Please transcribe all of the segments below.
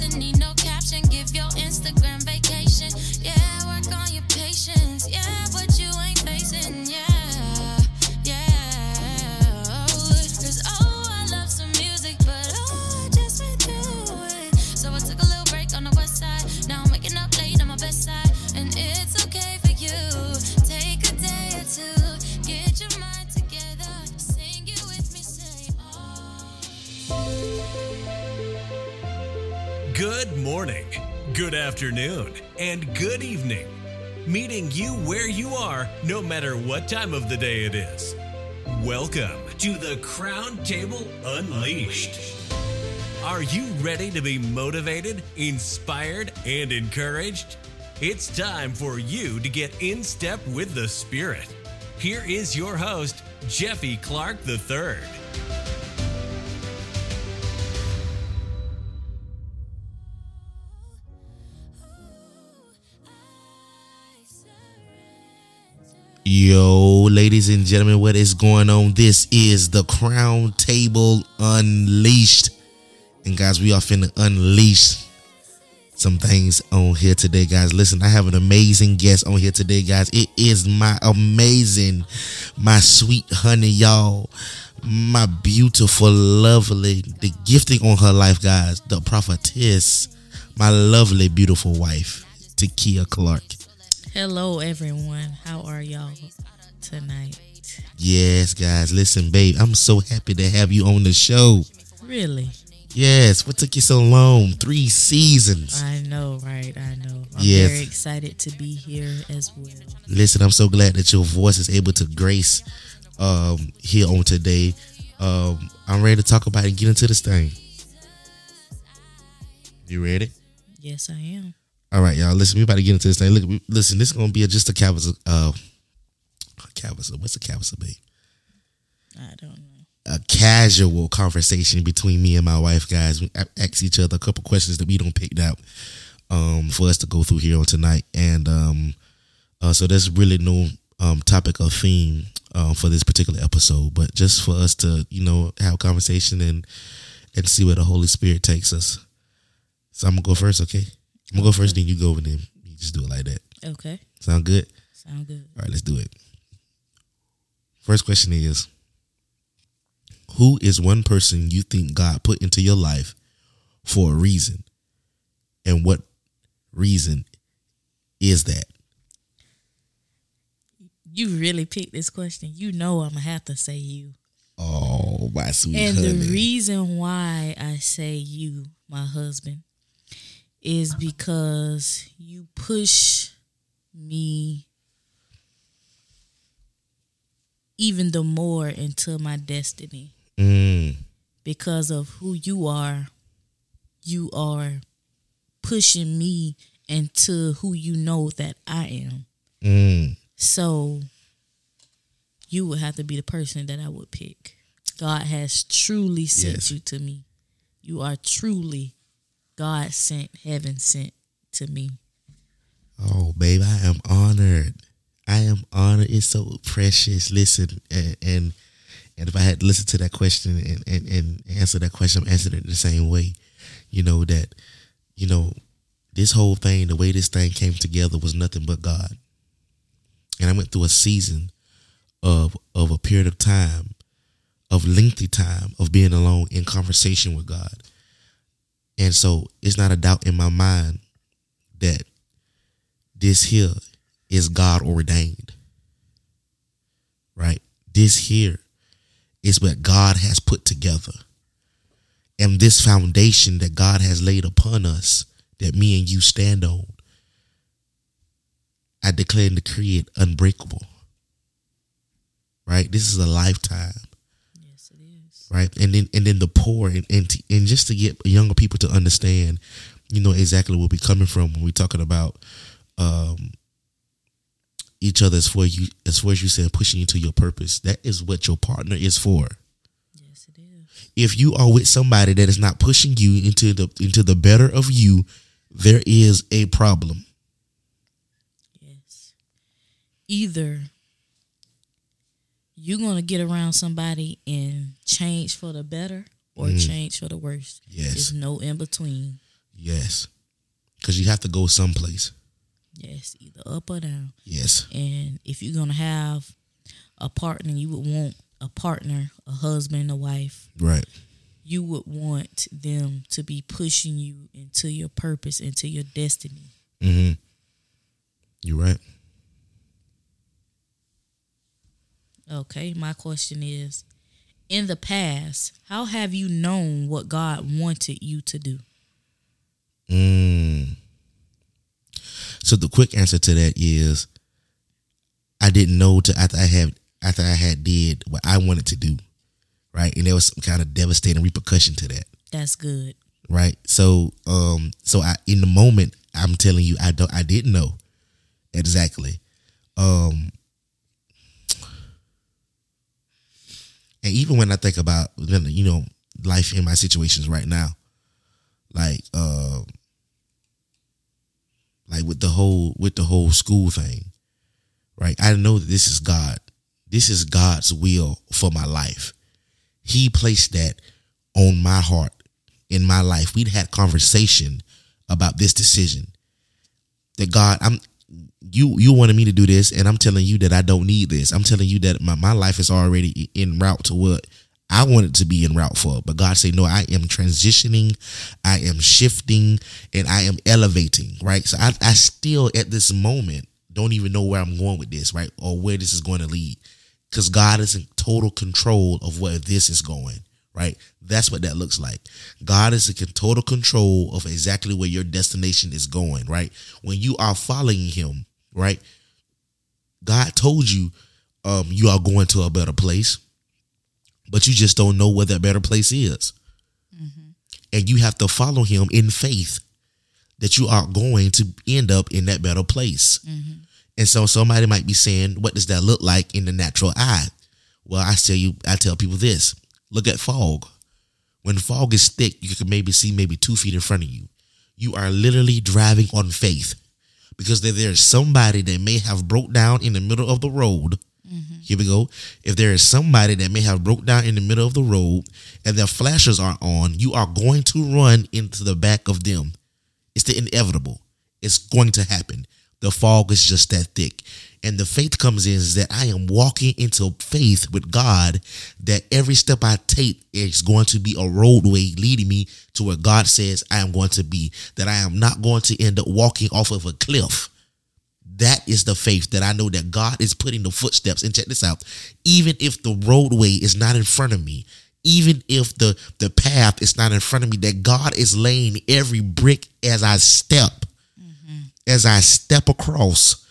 person, need no caption. Give your Instagram vacation. Yeah, work on your patience. Yeah, what you ain't facing. Yeah. Cause I love some music, but I just went through it. So I took a little break on the west side. Now I'm waking up late on my best side. And it's okay for you. Take a day or two. Get your mind together. Sing it with me, say oh. Good morning, good afternoon, and good evening. Meeting you where you are, no matter what time of the day it is. Welcome to the Crown Table Unleashed. Are you ready to be motivated, inspired, and encouraged? It's time for you to get in step with the Spirit. Here is your host, Jeffy Clark III. Yo, ladies and gentlemen, what is going on? This is the Crown Table Unleashed. And guys, we are finna unleash some things on here today, guys. Listen, I have an amazing guest on here today, guys. It is my sweet honey, y'all. My beautiful, lovely, the gifting on her life, guys. The prophetess, my lovely, beautiful wife, Tikeyah Clark. Hello, everyone. How are y'all tonight? Yes, guys. Listen, babe, I'm so happy to have you on the show. Really? Yes. What took you so long? 3 seasons. I know, right? I know. I'm very excited to be here as well. Listen, I'm so glad that your voice is able to grace here on today. I'm ready to talk about it and get into this thing. You ready? Yes, I am. All right, y'all. Listen, we about to get into this thing. Look, listen, this is gonna be just a cabousel. What's a cabousel, babe? I don't know. A casual conversation between me and my wife, guys. We ask each other a couple questions that we don't pick out for us to go through here on tonight, and so there's really no topic or theme for this particular episode, but just for us to have a conversation and see where the Holy Spirit takes us. So I'm gonna go first, okay? I'm going to go first, then you go over, then you just do it like that. Okay. Sound good? Sound good. All right, let's do it. First question is, who is one person you think God put into your life for a reason? And what reason is that? You really picked this question. You know I'm going to have to say you. Oh, my sweet honey. And the reason why I say you, my husband, is because you push me even the more into my destiny. Because of who you are pushing me into who you know that I am. So you would have to be the person that I would pick. God has truly sent you to me. You are truly God sent, heaven sent to me. Oh, babe, I am honored. I am honored. It's so precious. Listen, and if I had listened to that question and answered that question, I'm answering it the same way. This whole thing, the way this thing came together was nothing but God. And I went through a season of a period of time, of lengthy time, of being alone in conversation with God. And so it's not a doubt in my mind that this here is God ordained, right? This here is what God has put together. And this foundation that God has laid upon us that me and you stand on, I declare and decree it unbreakable, right? This is a lifetime. Right. And then the poor and just to get younger people to understand, exactly where we're coming from when we're talking about each other as far as you said, pushing you to your purpose. That is what your partner is for. Yes, it is. If you are with somebody that is not pushing you into the better of you, there is a problem. Yes. Either you're going to get around somebody and change for the better or change for the worse. Yes. There's no in between. Yes. Because you have to go someplace. Yes, either up or down. Yes. And if you're going to have a partner, you would want a partner, a husband, a wife. Right. You would want them to be pushing you into your purpose, into your destiny. Mm-hmm. You're right. Okay, my question is, in the past, how have you known what God wanted you to do? So the quick answer to that is, I didn't know till after I had did what I wanted to do, right? And there was some kind of devastating repercussion to that. That's good, right? So I, in the moment, I'm telling you, I didn't know exactly, and even when I think about, you know, life in my situations right now, like with the whole school thing, right? I know that this is God. This is God's will for my life. He placed that on my heart, in my life. We'd had conversation about this decision. That God, you wanted me to do this, and I'm telling you that I don't need this. I'm telling you that my life is already en route to what I want it to be en route for. But God said, no, I am transitioning, I am shifting, and I am elevating, right? So I still, at this moment, don't even know where I'm going with this, right? Or where this is going to lead. Because God is in total control of where this is going, right? That's what that looks like. God is in total control of exactly where your destination is going, right? When you are following him, right? God told you you are going to a better place, but you just don't know where that better place is. Mm-hmm. And you have to follow him in faith that you are going to end up in that better place. Mm-hmm. And so somebody might be saying, what does that look like in the natural eye? Well, I tell people this. Look at fog. When fog is thick, you can maybe see 2 feet in front of you. You are literally driving on faith, because there's somebody that may have broke down in the middle of the road. Mm-hmm. Here we go. If there is somebody that may have broke down in the middle of the road and their flashers are on, you are going to run into the back of them. It's the inevitable. It's going to happen. The fog is just that thick. And the faith comes in is that I am walking into faith with God, that every step I take is going to be a roadway leading me to where God says I am going to be, that I am not going to end up walking off of a cliff. That is the faith that I know that God is putting the footsteps. And check this out. Even if the roadway is not in front of me, even if the path is not in front of me, that God is laying every brick as I step. As I step across,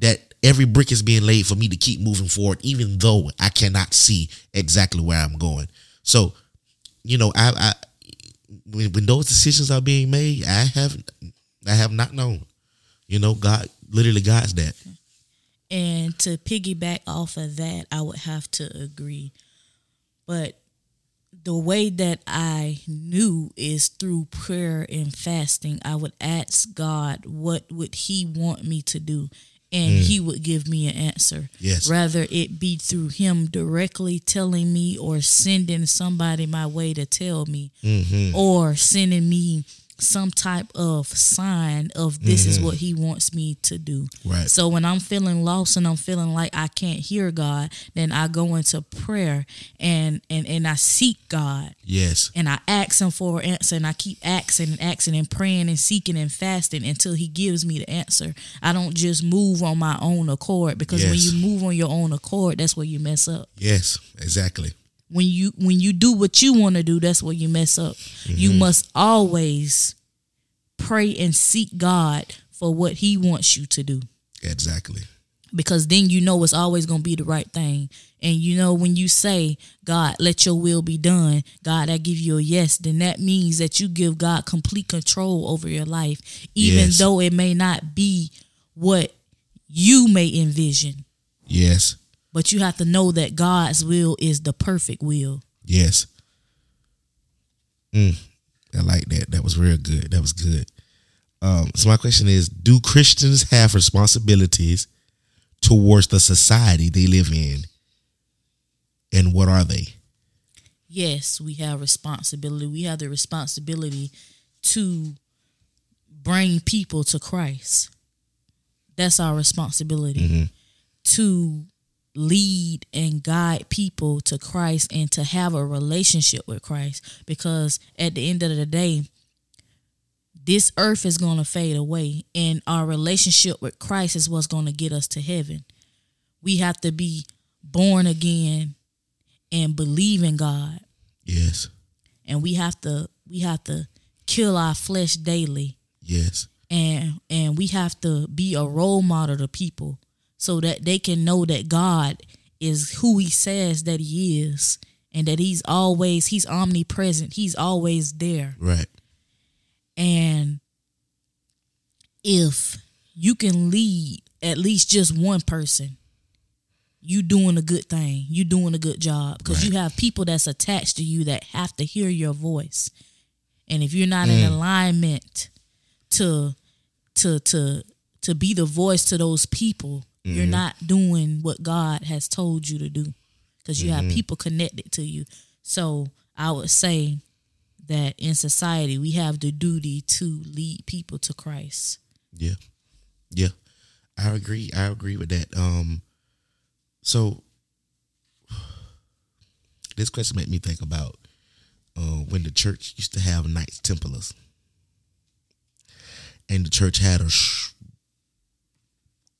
that every brick is being laid for me to keep moving forward, even though I cannot see exactly where I'm going. So, you know, when those decisions are being made, I have not known. You know, God literally guides that. And to piggyback off of that, I would have to agree. But the way that I knew is through prayer and fasting. I would ask God, what would he want me to do? And he would give me an answer. Yes. Rather it be through him directly telling me, or sending somebody my way to tell me, or sending me some type of sign of this is what he wants me to do. Right. So when I'm feeling lost and I'm feeling like I can't hear God, then I go into prayer and I seek God. Yes. And I ask him for an answer, and I keep asking and praying and seeking and fasting until he gives me the answer. I don't just move on my own accord, because when you move on your own accord, that's where you mess up. Yes, exactly. When you do what you want to do, that's where you mess up. Mm-hmm. You must always pray and seek God for what he wants you to do. Exactly. Because then you know it's always going to be the right thing. And you know, when you say, God, let your will be done, God, I give you a yes, then that means that you give God complete control over your life, even though it may not be what you may envision. Yes. But you have to know that God's will is the perfect will. Yes. I like that. That was real good. That was good. So my question is, do Christians have responsibilities towards the society they live in? And what are they? Yes, we have responsibility. We have the responsibility to bring people to Christ. That's our responsibility, mm-hmm. to lead and guide people to Christ and to have a relationship with Christ. Because at the end of the day, this earth is going to fade away, and our relationship with Christ is what's going to get us to heaven. We have to be born again and believe in God. Yes. And we have to kill our flesh daily. Yes. And we have to be a role model to people so that they can know that God is who he says that he is, and that he's omnipresent. He's always there. Right. And if you can lead at least just one person, you doing a good thing. You doing a good job, because right. you have people that's attached to you that have to hear your voice. And if you're not in alignment to be the voice to those people, you're not doing what God has told you to do, because you have people connected to you. So I would say that in society, we have the duty to lead people to Christ. Yeah. Yeah. I agree with that. So this question made me think about when the church used to have Knights Templars, and the church had a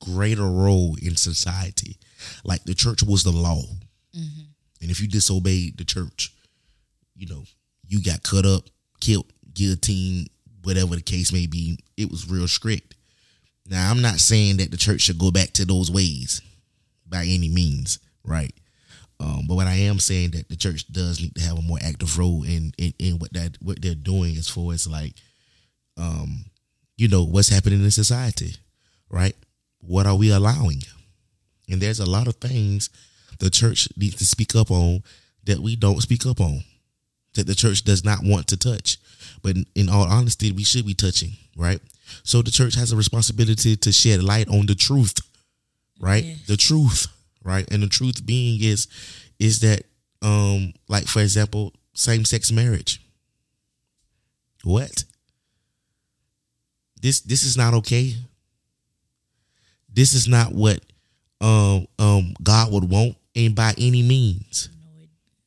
greater role in society. Like, the church was the law. Mm-hmm. And if you disobeyed the church, you got cut up, killed, guillotined, whatever the case may be. It was real strict. Now, I'm not saying that the church should go back to those ways by any means, right? But what I am saying, that the church does need to have a more active role in what they're doing as far as, like, what's happening in society, right? What are we allowing? And there's a lot of things the church needs to speak up on that we don't speak up on, that the church does not want to touch. But in all honesty, we should be touching, right? So the church has a responsibility to shed light on the truth, right? Yes. The truth, right? And the truth being is that, like, for example, same-sex marriage. What? This is not okay. This is not what God would want, and by any means.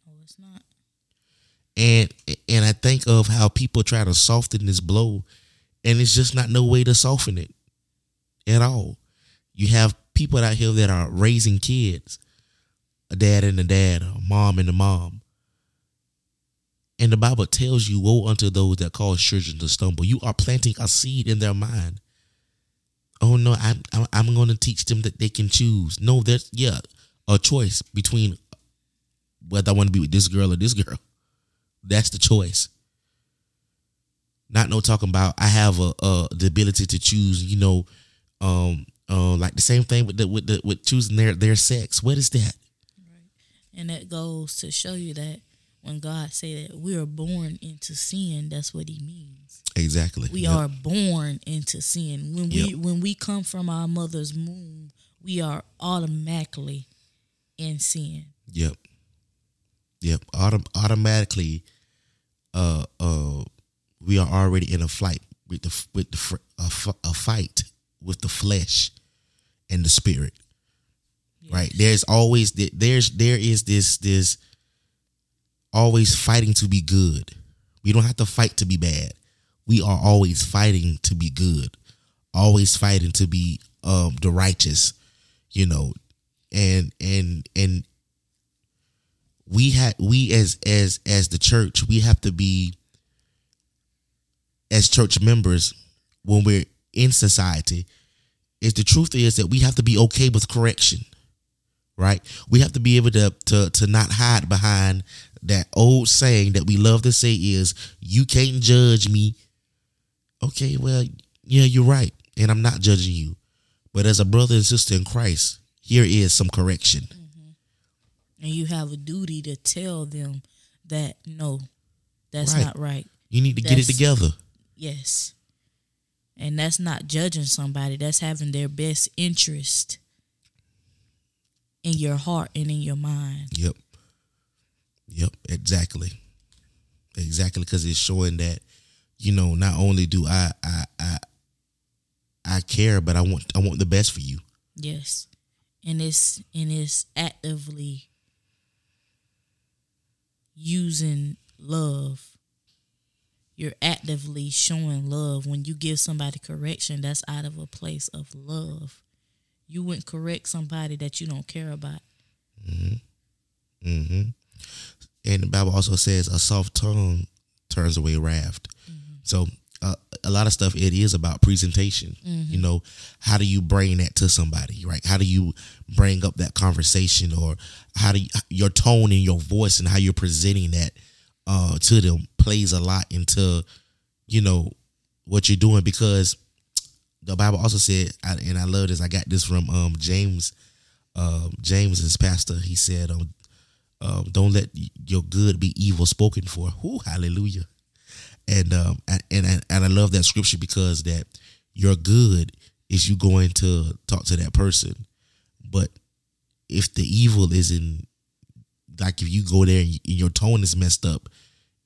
No, it's not. And I think of how people try to soften this blow, and it's just not no way to soften it at all. You have people out here that are raising kids, a dad and a dad, a mom and a mom. And the Bible tells you, woe unto those that cause children to stumble. You are planting a seed in their mind. Oh, no, I'm going to teach them that they can choose. No, there's a choice between whether I want to be with this girl or this girl. That's the choice. Not no talking about I have the ability to choose, like the same thing with choosing their sex. What is that? Right. And that goes to show you that when God say that we are born into sin, that's what he means. Exactly. We are born into sin. When we come from our mother's womb, we are automatically in sin. Yep. Yep. Automatically, we are already in a fight with the flesh and the spirit. Yes. Right. There's always there is this. Always fighting to be good. We don't have to fight to be bad. We are always fighting to be good. Always fighting to be the righteous, and we as the church, we have to be, as church members, when we're in society, is the truth is that we have to be okay with correction. Right? We have to be able to not hide behind that old saying that we love to say is, you can't judge me. Okay, well, yeah, you're right. And I'm not judging you. But as a brother and sister in Christ, here is some correction. Mm-hmm. And you have a duty to tell them that, no, that's right. Not right. You need to get it together. Yes. And that's not judging somebody. That's having their best interest in your heart and in your mind. Yep, exactly, because it's showing that, not only do I I care, but I want the best for you. Yes. And it's actively using love. You're actively showing love. When you give somebody correction, that's out of a place of love. You wouldn't correct somebody that you don't care about. Mm-hmm. Mm-hmm. And the Bible also says a soft tongue turns away wrath. Mm-hmm. So a lot of stuff, it is about presentation. Mm-hmm. You know, how do you bring that to somebody, right? How do you bring up that conversation, or how do you, your tone and your voice and how you're presenting that to them plays a lot into, you know, what you're doing, because the Bible also said, and I love this, I got this from James. James's pastor, he said, "Don't let your good be evil spoken for." Ooh, hallelujah! And I love that scripture, because that your good is you going to talk to that person, but if the evil is in, like if you go there and your tone is messed up,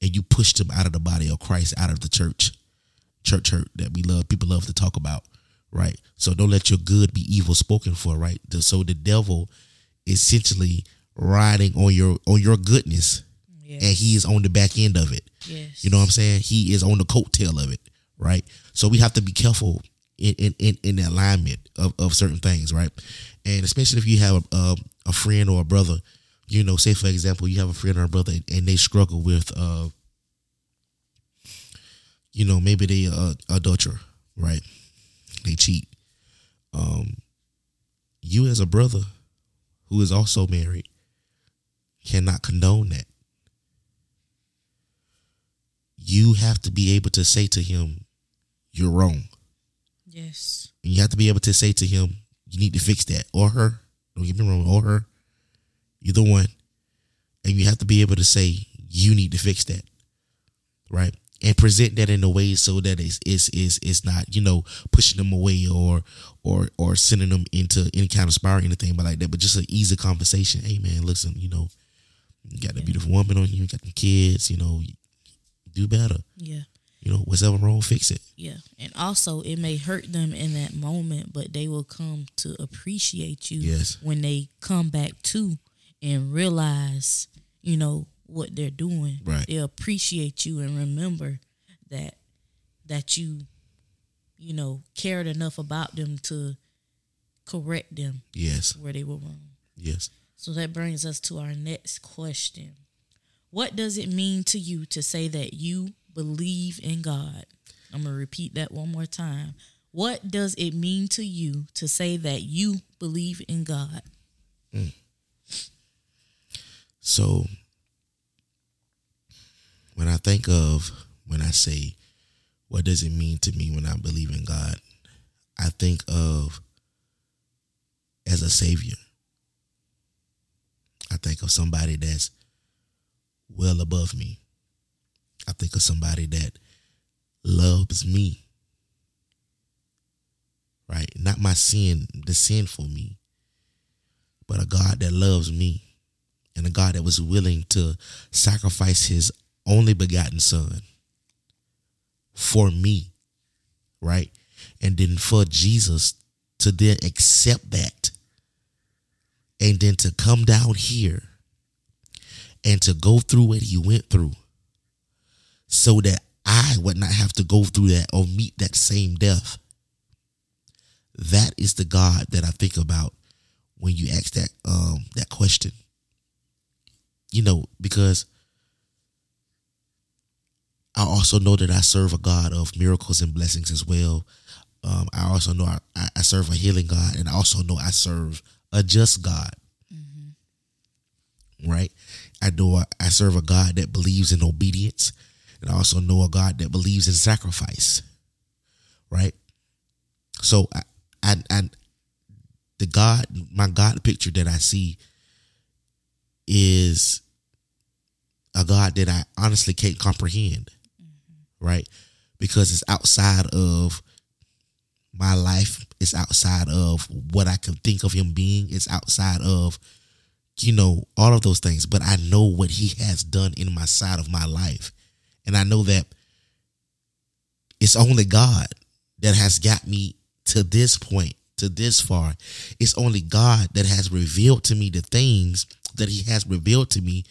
and you push them out of the body of Christ, out of the church hurt that we love, people love to talk about. Right. So don't let your good be evil spoken for. Right. So the devil is essentially riding on your goodness. Yes. And he is on the back end of it. Yes. You know what I'm saying? He is on the coattail of it. Right. So we have to be careful in the alignment of certain things. Right. And especially if you have a friend or a brother, you know, say, for example, you have a friend or a brother and they struggle with, you know, maybe they adulterer. Right. They cheat. You as a brother who is also married cannot condone that. You have to be able to say to him, "You're wrong." Yes. And you have to be able to say to him, "You need to fix that," or her. Don't get me wrong, or her. You're the one. And you have to be able to say, "You need to fix that." Right? And present that in a way so that it's not, you know, pushing them away or sending them into any kind of spiral or anything, but like that. But just an easy conversation. Hey man, listen, you know, you got a beautiful woman on you, you got them kids, you know, do better. Yeah. You know, whatever wrong, fix it. Yeah. And also it may hurt them in that moment, but they will come to appreciate you. Yes. When they come back to and realize, you know, what they're doing, right? They appreciate you and remember that you know, cared enough about them to correct them. Yes. Where they were wrong. Yes. So that brings us to our next question. What does it mean to you to say that you believe in God? I'm going to repeat that one more time. What does it mean to you to say that you believe in God? So when I think of, when I say, what does it mean to me when I believe in God? I think of as a savior. I think of somebody that's well above me. I think of somebody that loves me. Right? Not my sin, the sinful me, but a God that loves me, and a God that was willing to sacrifice his only begotten son for me, right? And then for Jesus to then accept that and then to come down here and to go through what he went through so that I would not have to go through that or meet that same death. That is the God that I think about when you ask that that question. You know, because I also know that I serve a God of miracles and blessings as well. I also know I serve a healing God, and I also know I serve a just God. Mm-hmm. Right? I know I serve a God that believes in obedience, and I also know a God that believes in sacrifice. Right? So my God picture that I see is a God that I honestly can't comprehend. Right? Because it's outside of my life. It's outside of what I can think of him being. It's outside of, you know, all of those things. But I know what he has done in my side of my life. And I know that it's only God that has got me to this point, to this far, it's only God that has revealed to me the things that he has revealed to me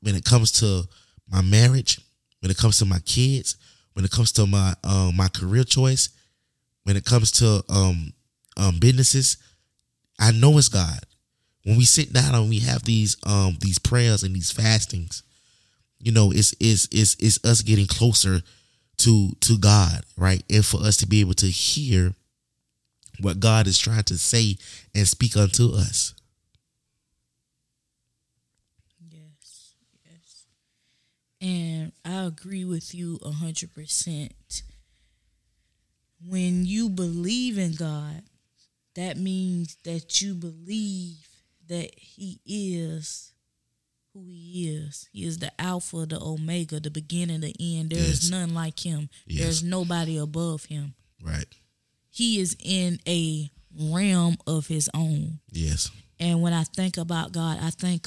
when it comes to my marriage, when it comes to my kids, when it comes to my my career choice, when it comes to businesses. I know it's God. When we sit down and we have these prayers and these fastings, you know, it's us getting closer to God, right? And for us to be able to hear what God is trying to say and speak unto us. Yes, yes. And I agree with you 100%. When you believe in God, that means that you believe that he is who he is. He is the Alpha, the Omega, the beginning, the end. There yes. is none like him. Yes. There is nobody above him. Right. He is in a realm of his own. Yes. And when I think about God, I think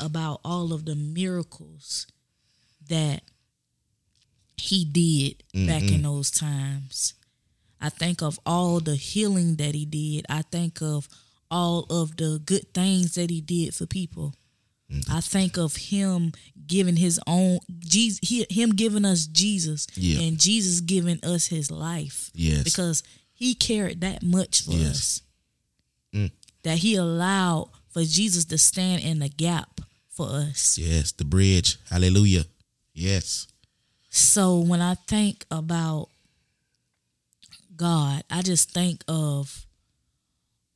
about all of the miracles that he did back in those times. I think of all the healing that he did. I think of all of the good things that he did for people. Mm-hmm. I think of him giving his own Jesus, him giving us Jesus, yeah. and Jesus giving us his life. Yes. Because he cared that much for yes. us that he allowed for Jesus to stand in the gap for us. Yes, the bridge. Hallelujah. Yes. So when I think about God, I just think of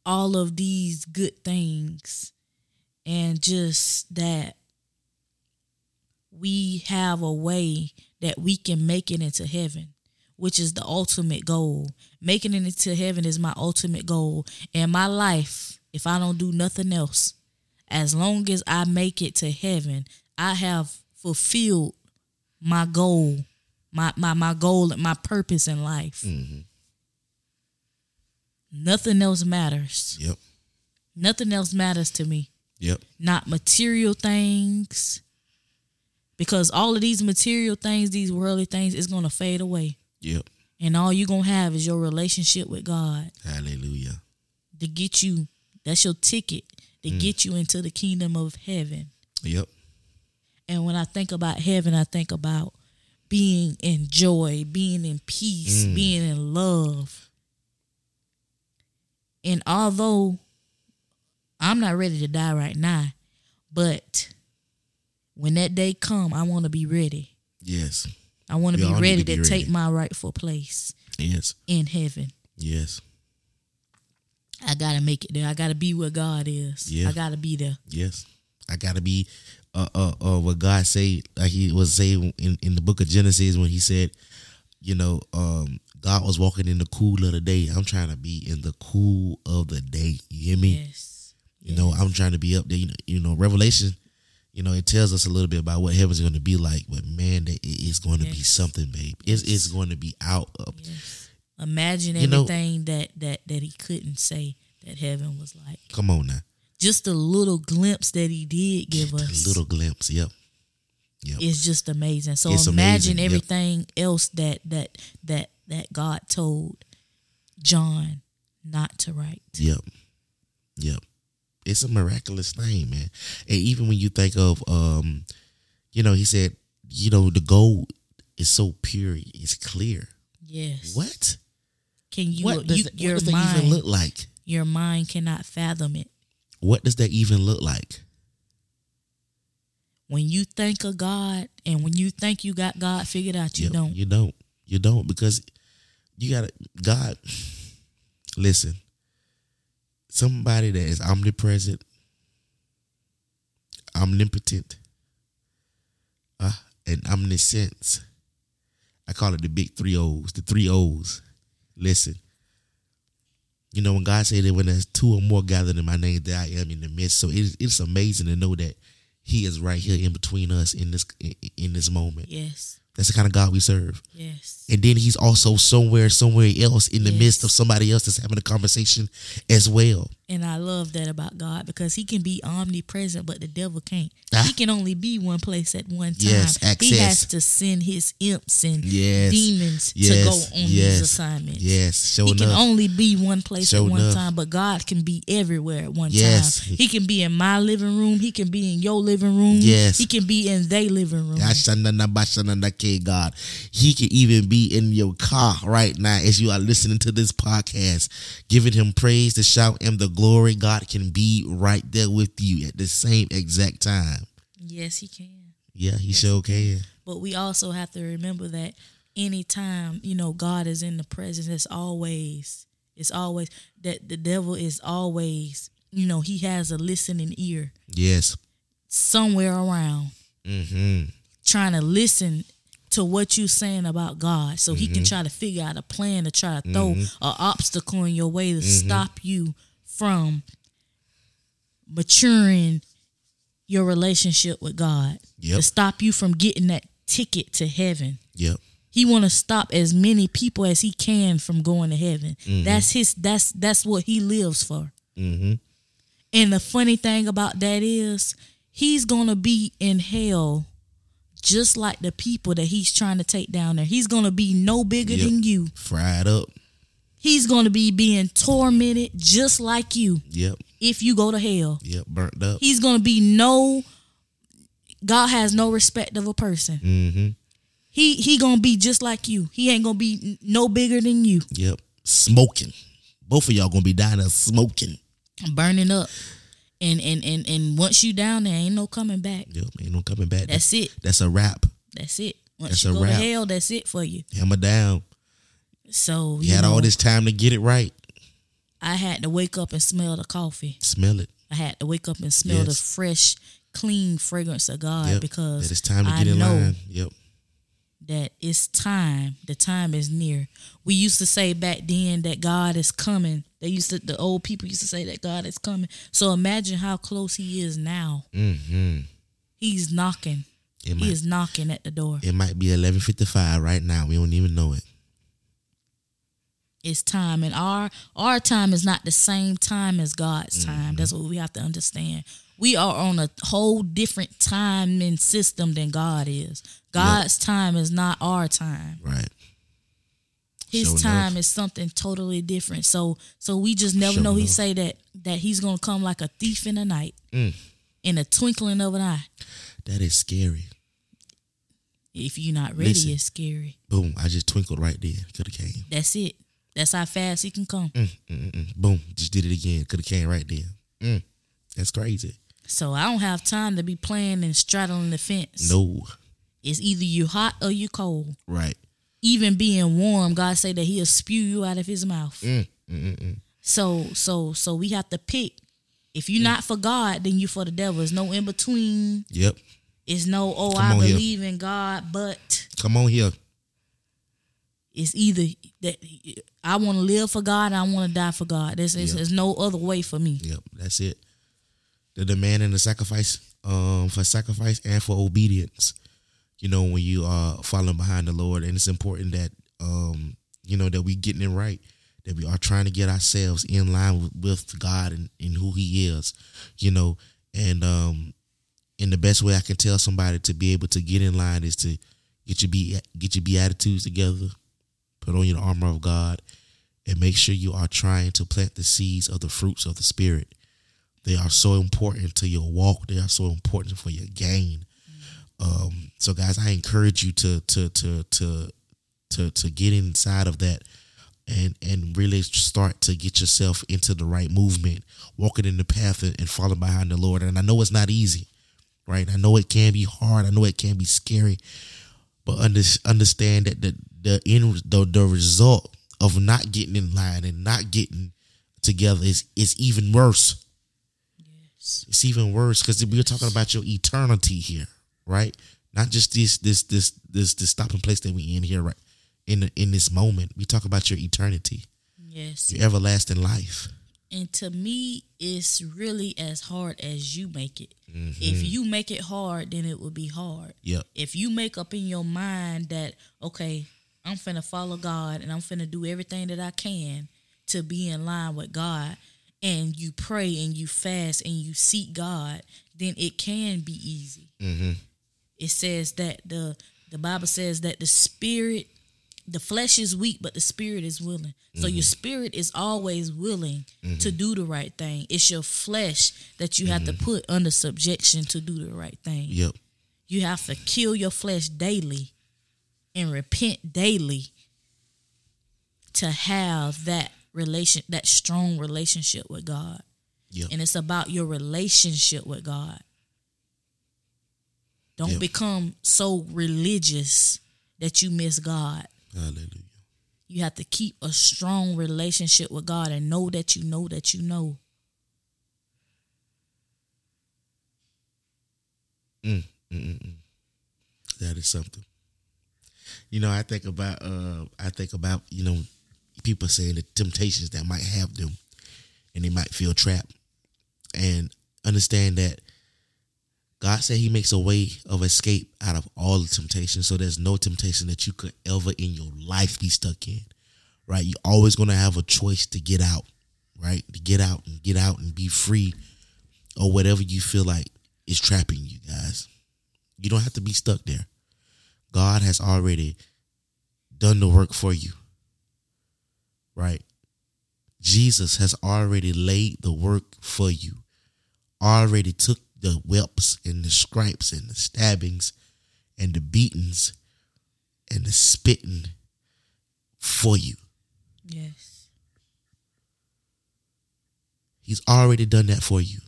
all of these good things. And just that we have a way that we can make it into heaven, which is the ultimate goal. Making it into heaven is my ultimate goal. And my life, if I don't do nothing else, as long as I make it to heaven, I have fulfilled my goal, my goal and my purpose in life. Mm-hmm. Nothing else matters. Yep. Nothing else matters to me. Yep. Not material things, because all of these material things, these worldly things, is going to fade away. Yep. And all you're going to have is your relationship with God. Hallelujah. To get you, that's your ticket to get you into the kingdom of heaven. Yep. And when I think about heaven, I think about being in joy, being in peace, being in love. And although I'm not ready to die right now, but when that day come, I want to be ready. Yes. I want to be ready to take my rightful place. Yes. In heaven. Yes. I got to make it there. I got to be where God is. Yeah. I got to be there. Yes. I got to be what God said, like he was saying in the book of Genesis when he said, you know, God was walking in the cool of the day. I'm trying to be in the cool of the day. You hear me? Yes. You know, I'm trying to be up there. You know, Revelation, you know, it tells us a little bit about what heaven's going to be like. But, man, that it is going to be something, babe. It's going to be out up. Yes. Imagine everything that he couldn't say that heaven was like. Come on now. Just the little glimpse that he did give us. The little glimpse, yep. It's just amazing. So it's imagine amazing. Everything else that God told John not to write. Yep. It's a miraculous thing, man. And even when you think of, you know, he said, you know, the gold is so pure, it's clear. Yes. What? Can you? What does, what does that even look like? Your mind cannot fathom it. What does that even look like? When you think of God, and when you think you got God figured out, you don't. You don't, because you got God. Listen. Somebody that is omnipresent, omnipotent, and omniscience. I call it the big 3 O's, the 3 O's. Listen, you know, when God said that when there's 2 or more gathered in my name, there I am in the midst. So it's amazing to know that he is right here in between us in this moment. Yes. That's the kind of God we serve. Yes. And then he's also somewhere else in the midst of somebody else that's having a conversation as well. And I love that about God, because he can be omnipresent, but the devil can't. He can only be one place at one time. Yes, access. He has to send his imps and demons to go on these assignments. Yes, sure. He can only be one place at one time, but God can be everywhere at one time. He can be in my living room. He can be in your living room. Yes. He can be in their living room. God. He can even be in your car right now as you are listening to this podcast, giving him praise, to shout him the glory. God can be right there with you at the same exact time. Yes, he can. Yeah, he sure can. But we also have to remember that anytime, you know, God is in the presence, it's always that the devil is always, you know, he has a listening ear. Yes. Somewhere around. Mm-hmm. Trying to listen to what you're saying about God, so he can try to figure out a plan to try to throw an obstacle in your way to stop you from maturing your relationship with God, to stop you from getting that ticket to heaven. Yep. He want to stop as many people as he can from going to heaven. Mm-hmm. That's what he lives for. Mm-hmm. And the funny thing about that is, he's gonna be in hell just like the people that he's trying to take down there. He's gonna be no bigger than you. Fried up. He's gonna be being tormented just like you. Yep. If you go to hell. Yep. Burnt up. He's gonna be God has no respect of a person. Mm-hmm. He gonna be just like you. He ain't gonna be no bigger than you. Yep. Smoking. Both of y'all gonna be down there smoking. Burning up. And once you down there, ain't no coming back. Yep, ain't no coming back. That's it. That's a wrap. That's it. Once you go to hell, that's it for you. Hammer down. So you had all this time to get it right. I had to wake up and smell the coffee. Smell it. I had to wake up and smell the fresh, clean fragrance of God, because it's time to get in line. Yep. That it's time. The time is near. We used to say back then that God is coming. The old people used to say that God is coming. So imagine how close he is now. Mm-hmm. He's knocking. He is knocking at the door. It might be 11:55 right now. We don't even know it. It's time. And our time is not the same time as God's time. That's what we have to understand. We are on a whole different timing system than God is. God's time is not our time. Right. His time is something totally different. So we just never know. He say that he's going to come like a thief in the night, in a twinkling of an eye. That is scary. If you're not ready, it's scary. Boom, I just twinkled right there. Could have came. That's it. That's how fast he can come. Boom, just did it again. Could have came right there. That's crazy. So I don't have time to be playing and straddling the fence. No. It's either you hot or you cold. Right. Even being warm, God say that he'll spew you out of his mouth. So we have to pick. If you're not for God, then you for the devil. There's no in between. Yep. It's no, I believe in God, but. Come on here. It's either that I want to live for God or I want to die for God. There's no other way for me. Yep, that's it. The demand and the sacrifice, for sacrifice and for obedience. You know, when you are following behind the Lord, and it's important that, you know, that we getting it right, that we are trying to get ourselves in line with God and who he is, you know, and the best way I can tell somebody to be able to get in line is to get your beatitudes together, put on your armor of God, and make sure you are trying to plant the seeds of the fruits of the Spirit. They are so important to your walk. They are so important for your gain. So guys, I encourage you to get inside of that and really start to get yourself into the right movement, walking in the path and following behind the Lord. And I know it's not easy, right? I know it can be hard. I know it can be scary, but understand that the result of not getting in line and not getting together is even worse. Yes. It's even worse, because we're talking about your eternity here. Right, not just this stopping place that we in here, right? In this moment, we talk about your eternity, yes, your everlasting life. And to me, it's really as hard as you make it. Mm-hmm. If you make it hard, then it will be hard. Yeah. If you make up in your mind that, okay, I'm finna follow God and I'm finna do everything that I can to be in line with God, and you pray and you fast and you seek God, then it can be easy. Mm-hmm. It says that the Bible says that the spirit, the flesh is weak, but the spirit is willing. Mm-hmm. So your spirit is always willing mm-hmm. to do the right thing. It's your flesh that you mm-hmm. have to put under subjection to do the right thing. Yep. You have to kill your flesh daily and repent daily to have that that strong relationship with God. Yep. And it's about your relationship with God. Don't yep. become so religious that you miss God. Hallelujah. You have to keep a strong relationship with God and know that you know that you know. That is something. You know, I think about, you know, people saying the temptations that might have them and they might feel trapped, and understand that God said he makes a way of escape out of all the temptations. So there's no temptation that you could ever in your life be stuck in, right? You're always going to have a choice to get out, right? To get out and be free, or whatever you feel like is trapping you guys. You don't have to be stuck there. God has already done the work for you, right? Jesus has already laid the work for you, already took the whelps and the stripes and the stabbings and the beatings and the spitting for you. Yes. He's already done that for you.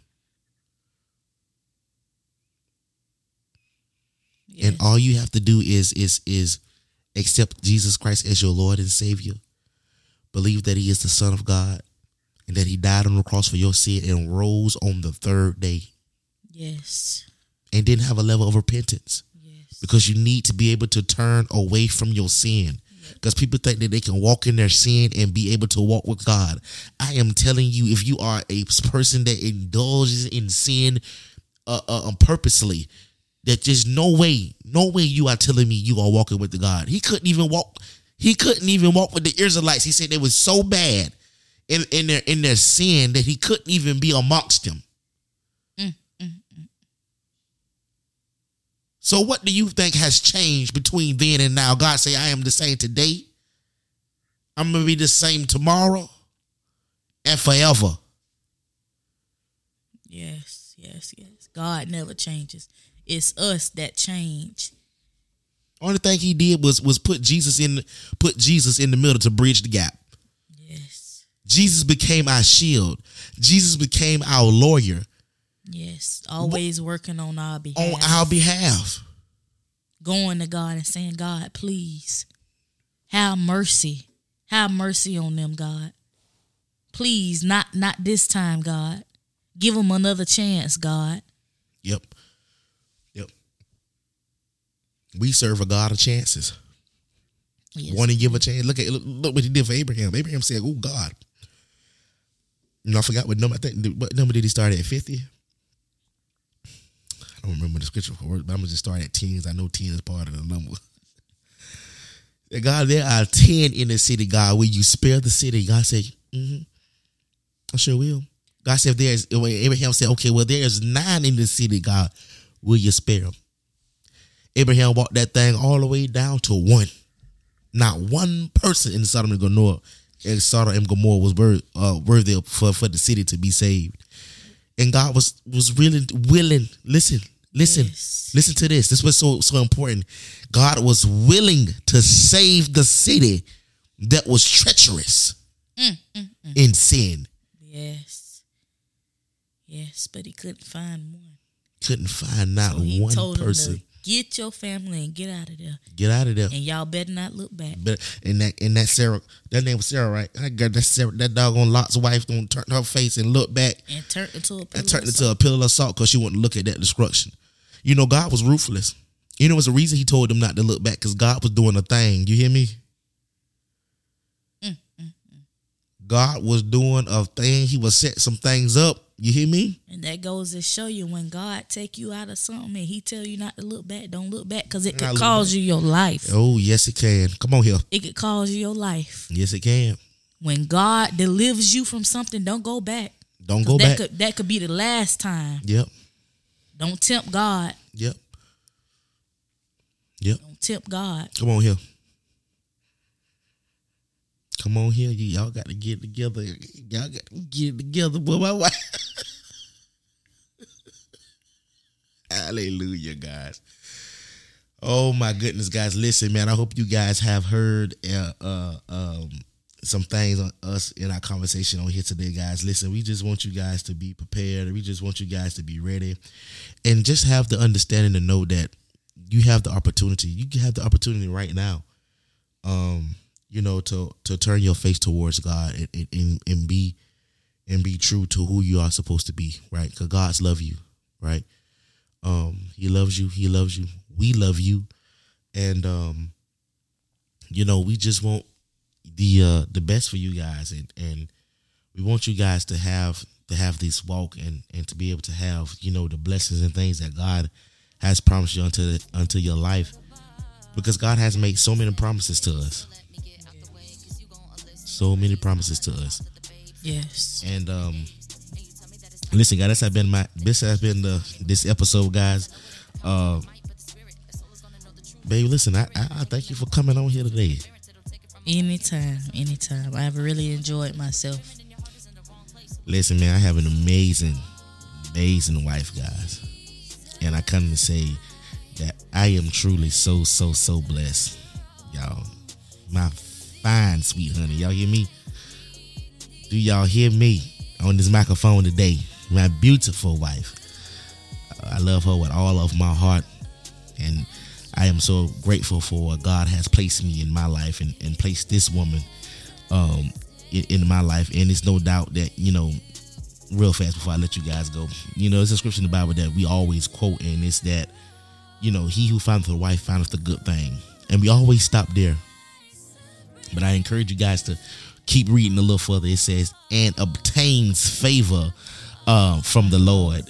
Yes. And all you have to do is accept Jesus Christ as your Lord and Savior. Believe that he is the Son of God and that he died on the cross for your sin and rose on the third day. Yes. And then have a level of repentance. Yes. Because you need to be able to turn away from your sin. Because people think that they can walk in their sin and be able to walk with God. I am telling you, if you are a person that indulges in sin purposely, that there's no way you are telling me you are walking with the God. He couldn't even walk with the Israelites. He said they were so bad in their sin that he couldn't even be amongst them. So what do you think has changed between then and now? God say, I am the same today. I'm going to be the same tomorrow and forever. Yes, yes, yes. God never changes. It's us that change. Only thing he did was put Jesus in the middle to bridge the gap. Yes. Jesus became our shield. Jesus became our lawyer. Yes, always working on our behalf. On our behalf. Going to God and saying, God, please, have mercy. Have mercy on them, God. Please, not this time, God. Give them another chance, God. Yep. We serve a God of chances. Yes. Want to give a chance? Look what he did for Abraham. Abraham said, oh, God. And I forgot what number, did he start at, 50? I don't remember the scripture for words, but I'm going to just start at 10s. I know 10 is part of the number. God, there are 10 in the city, God. Will you spare the city? God said, I sure will. God said, Abraham said, okay, well, there's 9 in the city, God. Will you spare them? Abraham walked that thing all the way down to 1. Not one person in Sodom and Gomorrah was worthy for the city to be saved. And God was really willing. Listen, yes. Listen to this. This was so important. God was willing to save the city that was treacherous in sin. Yes, but he couldn't find one. Couldn't find not so he one told person. Him to get your family and get out of there. Get out of there, and y'all better not look back. And that Sarah, that name was Sarah, right? I got that Sarah, that doggone Lot's wife don't turn her face and look back and turned into a pillar of salt because she wouldn't look at that destruction. You know, God was ruthless. You know, it's the reason he told them not to look back, because God was doing a thing. You hear me? God was doing a thing. He was setting some things up. You hear me? And that goes to show you, when God take you out of something and he tell you not to look back, don't look back, because it could cause you your life. Oh, yes, it can. Come on here. It could cause you your life. Yes, it can. When God delivers you from something, don't go back. Don't go back. That could be the last time. Yep. Don't tempt God. Yep. Yep. Don't tempt God. Come on here. Y'all got to get together. With my wife. Hallelujah, guys. Oh, my goodness, guys. Listen, man, I hope you guys have heard some things on us in our conversation on here today, guys. Listen, we just want you guys to be prepared. We just want you guys to be ready and just have the understanding to know that you have the opportunity. You have the opportunity right now, to turn your face towards God and be true to who you are supposed to be, right? Because God's love you, right? He loves you. He loves you. We love you. And, we just want the best for you guys. And we want you guys to have this walk and to be able to have, the blessings and things that God has promised you unto your life, because God has made so many promises to us. So many promises to us. Yes. And, listen, guys, this episode, guys. Baby, listen, I thank you for coming on here today. Anytime. I have really enjoyed myself. Listen, man, I have an amazing, amazing wife, guys. And I come to say that I am truly so, so, so blessed. Y'all, my fine, sweet honey. Y'all hear me? Do y'all hear me on this microphone today? My beautiful wife. I love her with all of my heart, and I am so grateful for what God has placed me in my life and placed this woman in my life. And it's no doubt that, real fast before I let you guys go, it's a scripture in the Bible that we always quote, and it's that, he who findeth a wife findeth a good thing. And we always stop there. But I encourage you guys to keep reading a little further. It says, and obtains favor from the Lord.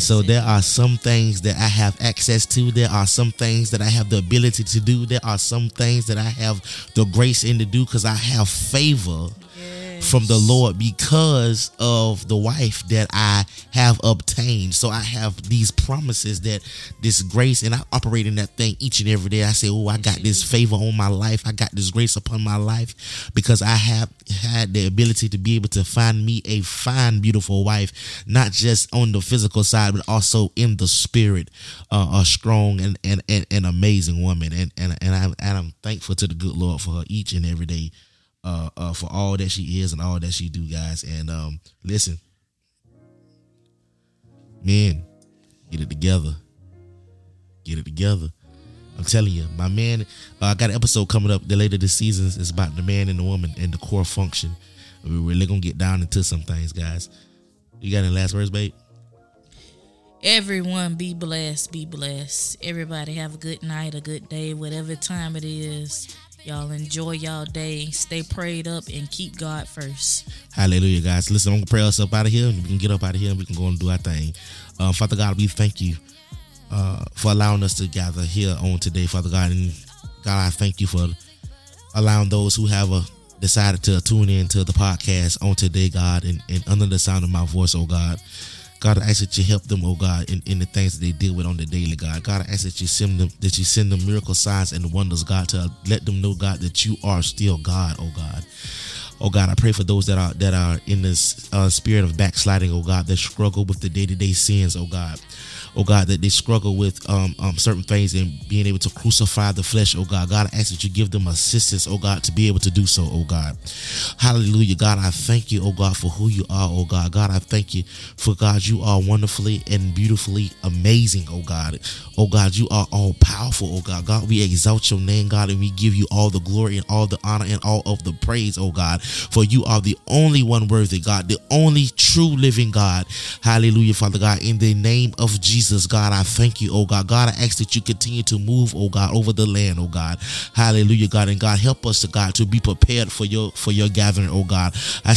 So there are some things that I have access to. There are some things that I have the ability to do. There are some things that I have the grace in to do because I have favor from the Lord because of the wife that I have obtained. So I have these promises, that this grace, and I operate in that thing each and every day. I say, I got this favor on my life. I got this grace upon my life because I have had the ability to be able to find me a fine, beautiful wife, not just on the physical side, but also in the spirit, a strong and amazing woman. And I'm thankful to the good Lord for her each and every day. For all that she is and all that she do, guys. And listen, men, get it together. I'm telling you, my man, I got an episode coming up later this season. It's about the man and the woman and the core function. We're really gonna get down into some things, guys. You got any last words, babe? Everyone be blessed, everybody have a good night, a good day, whatever time it is. Y'all enjoy y'all day. Stay prayed up and keep God first. Hallelujah, guys. Listen, I'm going to pray us up out of here. We can get up out of here and we can go and do our thing. Father God, we thank you for allowing us to gather here on today, Father God. And God, I thank you for allowing those who have decided to tune in to the podcast on today, God, and under the sound of my voice, oh God. God, I ask that you help them, oh God, in the things that they deal with on the daily, God. God, I ask that you send them miracle signs and wonders, God, to let them know, God, that you are still God, oh God. Oh God, I pray for those that are in this spirit of backsliding, oh God, that struggle with the day-to-day sins, oh God. Oh God, that they struggle with certain things and being able to crucify the flesh, oh God. God, I ask that you give them assistance, oh God, to be able to do so, oh God. Hallelujah, God, I thank you, oh God, for who you are, oh God. God, I thank you for, God, you are wonderfully and beautifully amazing, oh God. Oh God, you are all powerful, oh God. God, we exalt your name, God, and we give you all the glory and all the honor and all of the praise, oh God. For you are the only one worthy, God, the only true living God. Hallelujah, Father God, in the name of Jesus, God, I thank you, oh God. God, I ask that you continue to move, oh God, over the land, oh God. Hallelujah, God, and God, help us, God, to be prepared for your gathering, oh God. God,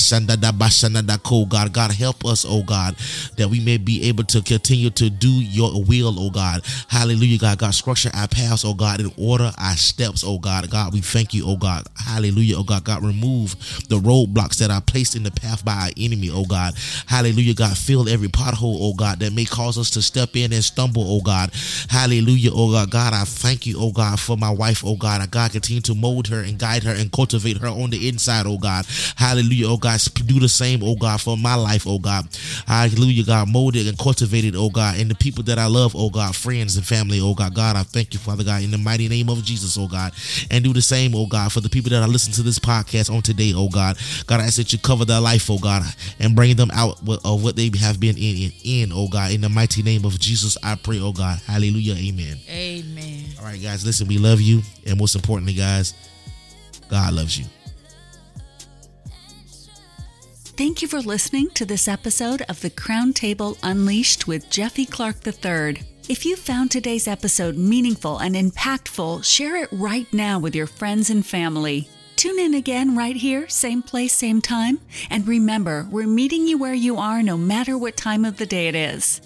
help us, oh God, that we may be able to continue to do your will, oh God. Hallelujah, God. God, structure our paths, oh God, and order our steps, oh God. God, we thank you, oh God. Hallelujah, oh God. God, remove the roadblocks that are placed in the path by our enemy, oh God. Hallelujah, God. Fill every pothole, oh God, that may cause us to step in and stumble, oh God. Hallelujah, oh God. God, I thank you, oh God, for my wife, oh God. God, continue to mold her and guide her and cultivate her on the inside, oh God. Hallelujah, oh God. Do the same, oh God, for my life, oh God. Hallelujah, God. Mold it and cultivate it, oh God. And the people that I love, oh God, friends and family, oh God. God, I thank you, Father God, in the mighty name of Jesus, oh God. And do the same, oh God, for the people that are listening to this podcast on today, oh God. God, I ask that you cover their life, oh God, and bring them out of what they have been in, oh God. In the mighty name of Jesus, I pray, oh God. Hallelujah, amen. Amen. All right, guys, listen, we love you. And most importantly, guys, God loves you. Thank you for listening to this episode of The Crown Table Unleashed with Jeffy Clark III. If you found today's episode meaningful and impactful, share it right now with your friends and family. Tune in again right here, same place, same time. And remember, we're meeting you where you are no matter what time of the day it is.